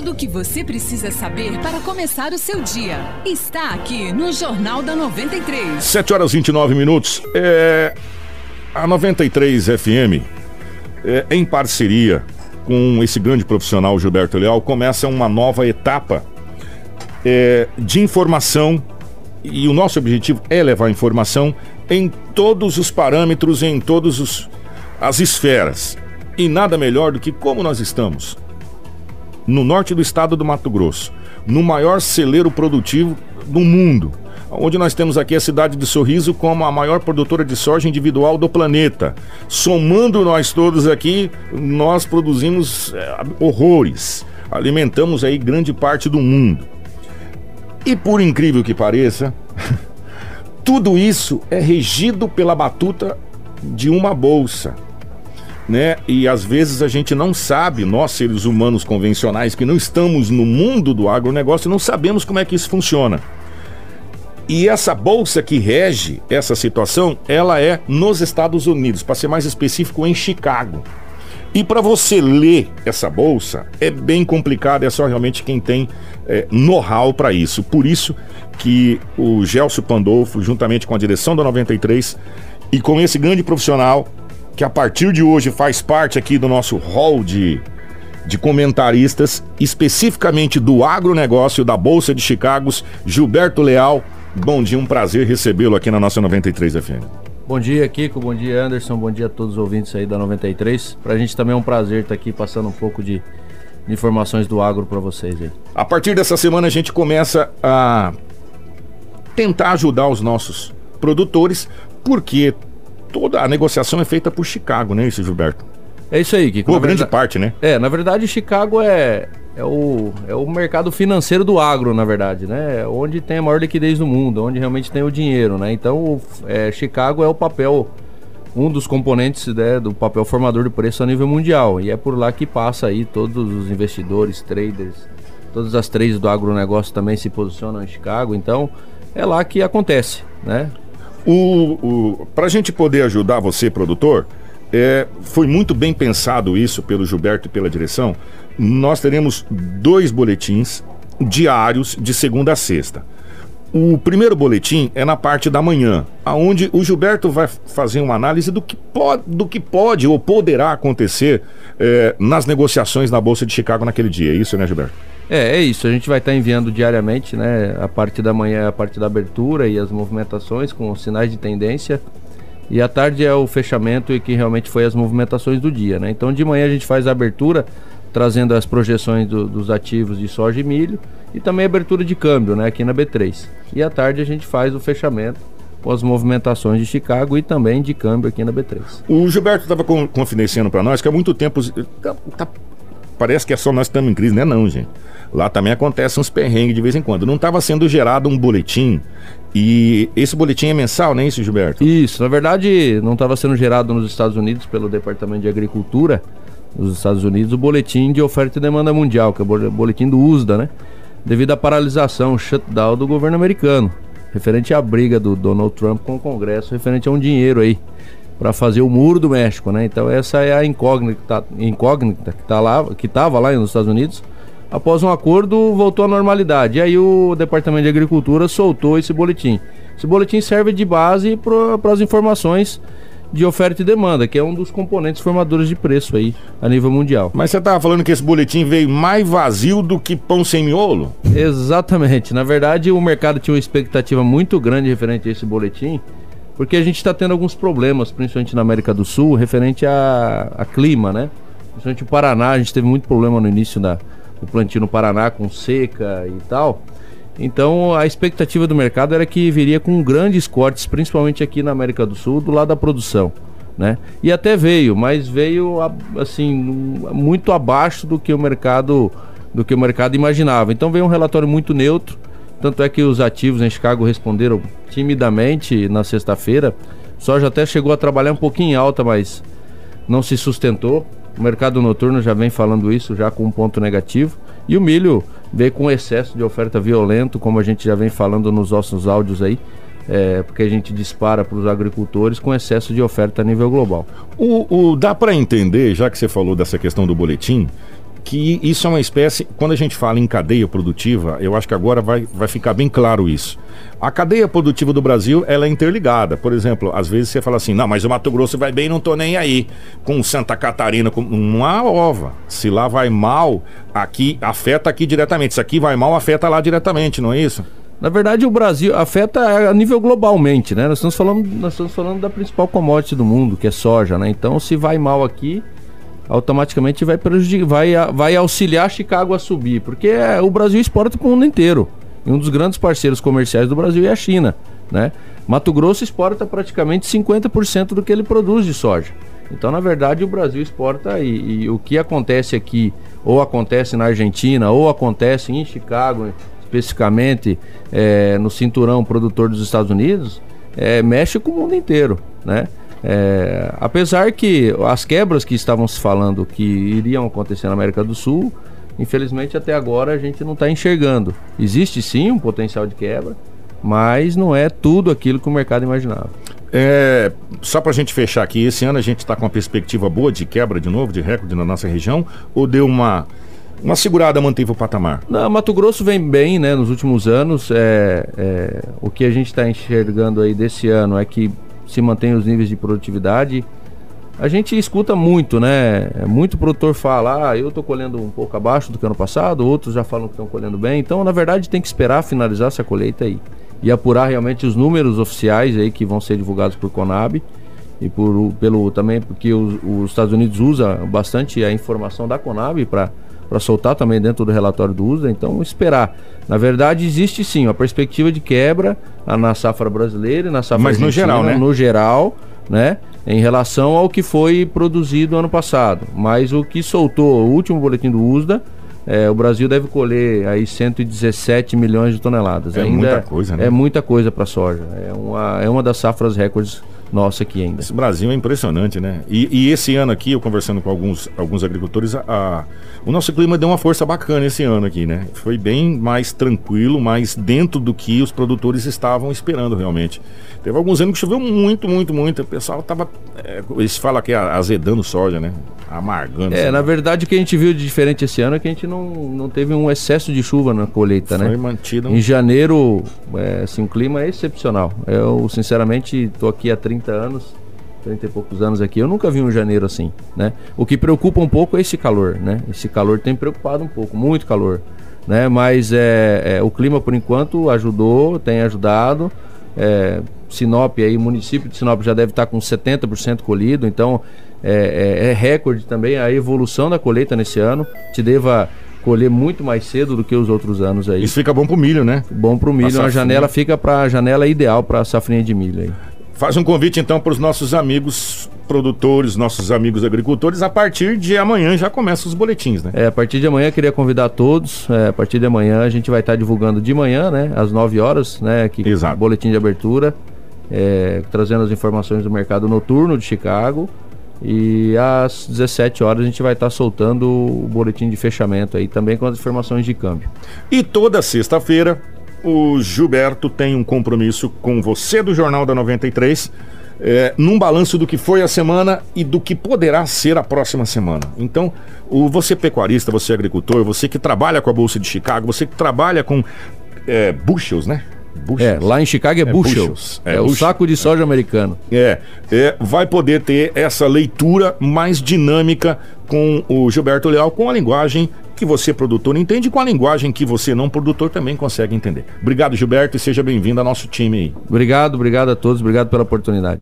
Tudo o que você precisa saber para começar o seu dia está aqui no Jornal da 93. 7h29. A 93 FM, em parceria com esse grande profissional Gilberto Leal, começa uma nova etapa de informação, e o nosso objetivo é levar informação em todos os parâmetros, em todas as esferas. E nada melhor do que como nós estamos no norte do estado do Mato Grosso, no maior celeiro produtivo do mundo, onde nós temos aqui a cidade de Sorriso como a maior produtora de soja individual do planeta. Somando nós todos aqui, nós produzimos horrores, alimentamos aí grande parte do mundo. E por incrível que pareça, tudo isso é regido pela batuta de uma bolsa, né? E às vezes a gente não sabe, nós seres humanos convencionais que não estamos no mundo do agronegócio, não sabemos como é que isso funciona. E essa bolsa que rege essa situação, ela é nos Estados Unidos, para ser mais específico, em Chicago. E para você ler essa bolsa, é bem complicado, é só realmente quem tem know-how para isso. Por isso que o Gélcio Pandolfo, juntamente com a direção da 93 e com esse grande profissional, que a partir de hoje faz parte aqui do nosso hall de comentaristas, especificamente do agronegócio da Bolsa de Chicago, Gilberto Leal. Bom dia, um prazer recebê-lo aqui na nossa 93 FM. Bom dia, Kiko, bom dia, Anderson, bom dia a todos os ouvintes aí da 93. Pra gente também é um prazer estar aqui passando um pouco de informações do agro pra vocês aí. A partir dessa semana a gente começa a tentar ajudar os nossos produtores, porque toda a negociação é feita por Chicago, né, isso, Gilberto? É isso aí, Kiko. Por grande parte, né? Na verdade, Chicago é o mercado financeiro do agro, na verdade, né? Onde tem a maior liquidez do mundo, onde realmente tem o dinheiro, né? Então, Chicago é o papel, um dos componentes, né, do papel formador de preço a nível mundial. E é por lá que passa aí todos os investidores, traders, todas as trades do agronegócio também se posicionam em Chicago. Então, é lá que acontece, né? Para a gente poder ajudar você, produtor, foi muito bem pensado isso pelo Gilberto e pela direção. Nós teremos 2 boletins diários de segunda a sexta. O primeiro boletim é na parte da manhã, onde o Gilberto vai fazer uma análise do que pode ou poderá acontecer nas negociações na Bolsa de Chicago naquele dia. É isso, né, Gilberto? É isso, a gente vai estar enviando diariamente, né, a parte da manhã, a parte da abertura e as movimentações com sinais de tendência, e à tarde é o fechamento e que realmente foi as movimentações do dia, né? Então de manhã a gente faz a abertura trazendo as projeções dos ativos de soja e milho e também a abertura de câmbio, né, aqui na B3, e à tarde a gente faz o fechamento com as movimentações de Chicago e também de câmbio aqui na B3. O Gilberto estava confidenciando para nós que há muito tempo... Parece que é só nós que estamos em crise, né? Não, gente. Lá também acontecem uns perrengues de vez em quando. Não estava sendo gerado um boletim, e esse boletim é mensal, não é isso, Gilberto? Isso, na verdade não estava sendo gerado nos Estados Unidos pelo Departamento de Agricultura dos Estados Unidos, o boletim de oferta e demanda mundial, que é o boletim do USDA, né? Devido à paralisação, shutdown do governo americano, referente à briga do Donald Trump com o Congresso, referente a um dinheiro aí para fazer o muro do México, né? Então essa é a incógnita que estava lá nos Estados Unidos. Após um acordo, voltou à normalidade. E aí o Departamento de Agricultura soltou esse boletim. Esse boletim serve de base para as informações de oferta e demanda, que é um dos componentes formadores de preço aí a nível mundial. Mas você estava falando que esse boletim veio mais vazio do que pão sem miolo? Exatamente. Na verdade, o mercado tinha uma expectativa muito grande referente a esse boletim, porque a gente está tendo alguns problemas, principalmente na América do Sul, referente a clima, né? Principalmente o Paraná, a gente teve muito problema no início do plantio no Paraná, com seca e tal. Então a expectativa do mercado era que viria com grandes cortes, principalmente aqui na América do Sul, do lado da produção, né? E até veio, mas veio assim, muito abaixo do que o mercado imaginava. Então veio um relatório muito neutro. Tanto é que os ativos em Chicago responderam timidamente na sexta-feira. Soja até chegou a trabalhar um pouquinho em alta, mas não se sustentou. O mercado noturno já vem falando isso, já com um ponto negativo. E o milho veio com excesso de oferta violento, como a gente já vem falando nos nossos áudios aí, porque a gente dispara para os agricultores com excesso de oferta a nível global. Dá para entender, já que você falou dessa questão do boletim, que isso é uma espécie, quando a gente fala em cadeia produtiva, eu acho que agora vai ficar bem claro isso. A cadeia produtiva do Brasil, ela é interligada. Por exemplo, às vezes você fala assim, não, mas o Mato Grosso vai bem, não tô nem aí. Com Santa Catarina, com uma ova. Se lá vai mal, aqui afeta aqui diretamente. Se aqui vai mal, afeta lá diretamente, não é isso? Na verdade, o Brasil afeta a nível globalmente, né? Nós estamos falando da principal commodity do mundo, que é soja, né? Então, se vai mal aqui, automaticamente vai prejudicar, vai auxiliar Chicago a subir, porque o Brasil exporta para o mundo inteiro. E um dos grandes parceiros comerciais do Brasil é a China, né? Mato Grosso exporta praticamente 50% do que ele produz de soja. Então, na verdade, o Brasil exporta e o que acontece aqui, ou acontece na Argentina, ou acontece em Chicago, especificamente no cinturão produtor dos Estados Unidos, mexe com o mundo inteiro, né? Apesar que as quebras que estavam se falando que iriam acontecer na América do Sul, infelizmente até agora a gente não está enxergando. Existe sim um potencial de quebra, mas não é tudo aquilo que o mercado imaginava. Só para a gente fechar aqui, esse ano a gente está com uma perspectiva boa de quebra de novo, de recorde na nossa região, ou deu uma segurada, manteve o patamar? Não, Mato Grosso vem bem, né, nos últimos anos. O que a gente está enxergando aí desse ano é que se mantém os níveis de produtividade. A gente escuta muito, né? Muito produtor fala, eu estou colhendo um pouco abaixo do que ano passado, outros já falam que estão colhendo bem. Então, na verdade, tem que esperar finalizar essa colheita aí e apurar realmente os números oficiais aí que vão ser divulgados por Conab e também porque os Estados Unidos usa bastante a informação da Conab para soltar também dentro do relatório do USDA, então esperar. Na verdade, existe sim uma perspectiva de quebra na safra brasileira e na safra argentina, no geral, né? Em relação ao que foi produzido ano passado. Mas o que soltou o último boletim do USDA, o Brasil deve colher aí 117 milhões de toneladas. É ainda muita coisa, né? É muita coisa para soja. É uma das safras recordes nossa aqui ainda. Esse Brasil é impressionante, né? E esse ano aqui, eu conversando com alguns agricultores, o nosso clima deu uma força bacana esse ano aqui, né? Foi bem mais tranquilo, mais dentro do que os produtores estavam esperando realmente. Teve alguns anos que choveu muito, muito, muito. O pessoal estava, eles falam que é azedando soja, né? Amargando. Na verdade, o que a gente viu de diferente esse ano é que a gente não teve um excesso de chuva na colheita, né? Foi mantida. Em janeiro, um clima excepcional. Eu, sinceramente, estou aqui há 30 e poucos anos aqui, eu nunca vi um janeiro assim, né? O que preocupa um pouco é esse calor, né? Esse calor tem preocupado um pouco, muito calor, né? Mas o clima, por enquanto, tem ajudado. Sinop, aí, o município de Sinop já deve estar com 70% colhido, então é recorde também a evolução da colheita nesse ano, te deva colher muito mais cedo do que os outros anos aí. Isso fica bom pro milho, né? Bom pro milho, a janela ideal para safrinha de milho aí. Faz um convite, então, para os nossos amigos produtores, nossos amigos agricultores. A partir de amanhã já começam os boletins, né? A partir de amanhã eu queria convidar todos. A partir de amanhã a gente vai estar divulgando de manhã, né? Às 9 horas, né? Aqui, exato. Boletim de abertura, trazendo as informações do mercado noturno de Chicago. E às 17 horas a gente vai estar soltando o boletim de fechamento aí, também com as informações de câmbio. E toda sexta-feira o Gilberto tem um compromisso com você do Jornal da 93, num balanço do que foi a semana e do que poderá ser a próxima semana. Então, você pecuarista, você agricultor, você que trabalha com a Bolsa de Chicago, você que trabalha com bushels, né? Bushels. Lá em Chicago é bushels. É o saco de soja americano. Vai poder ter essa leitura mais dinâmica com o Gilberto Leal, com a linguagem que você, produtor, entende e com a linguagem que você, não produtor, também consegue entender. Obrigado, Gilberto, e seja bem-vindo ao nosso time aí. Obrigado a todos, obrigado pela oportunidade.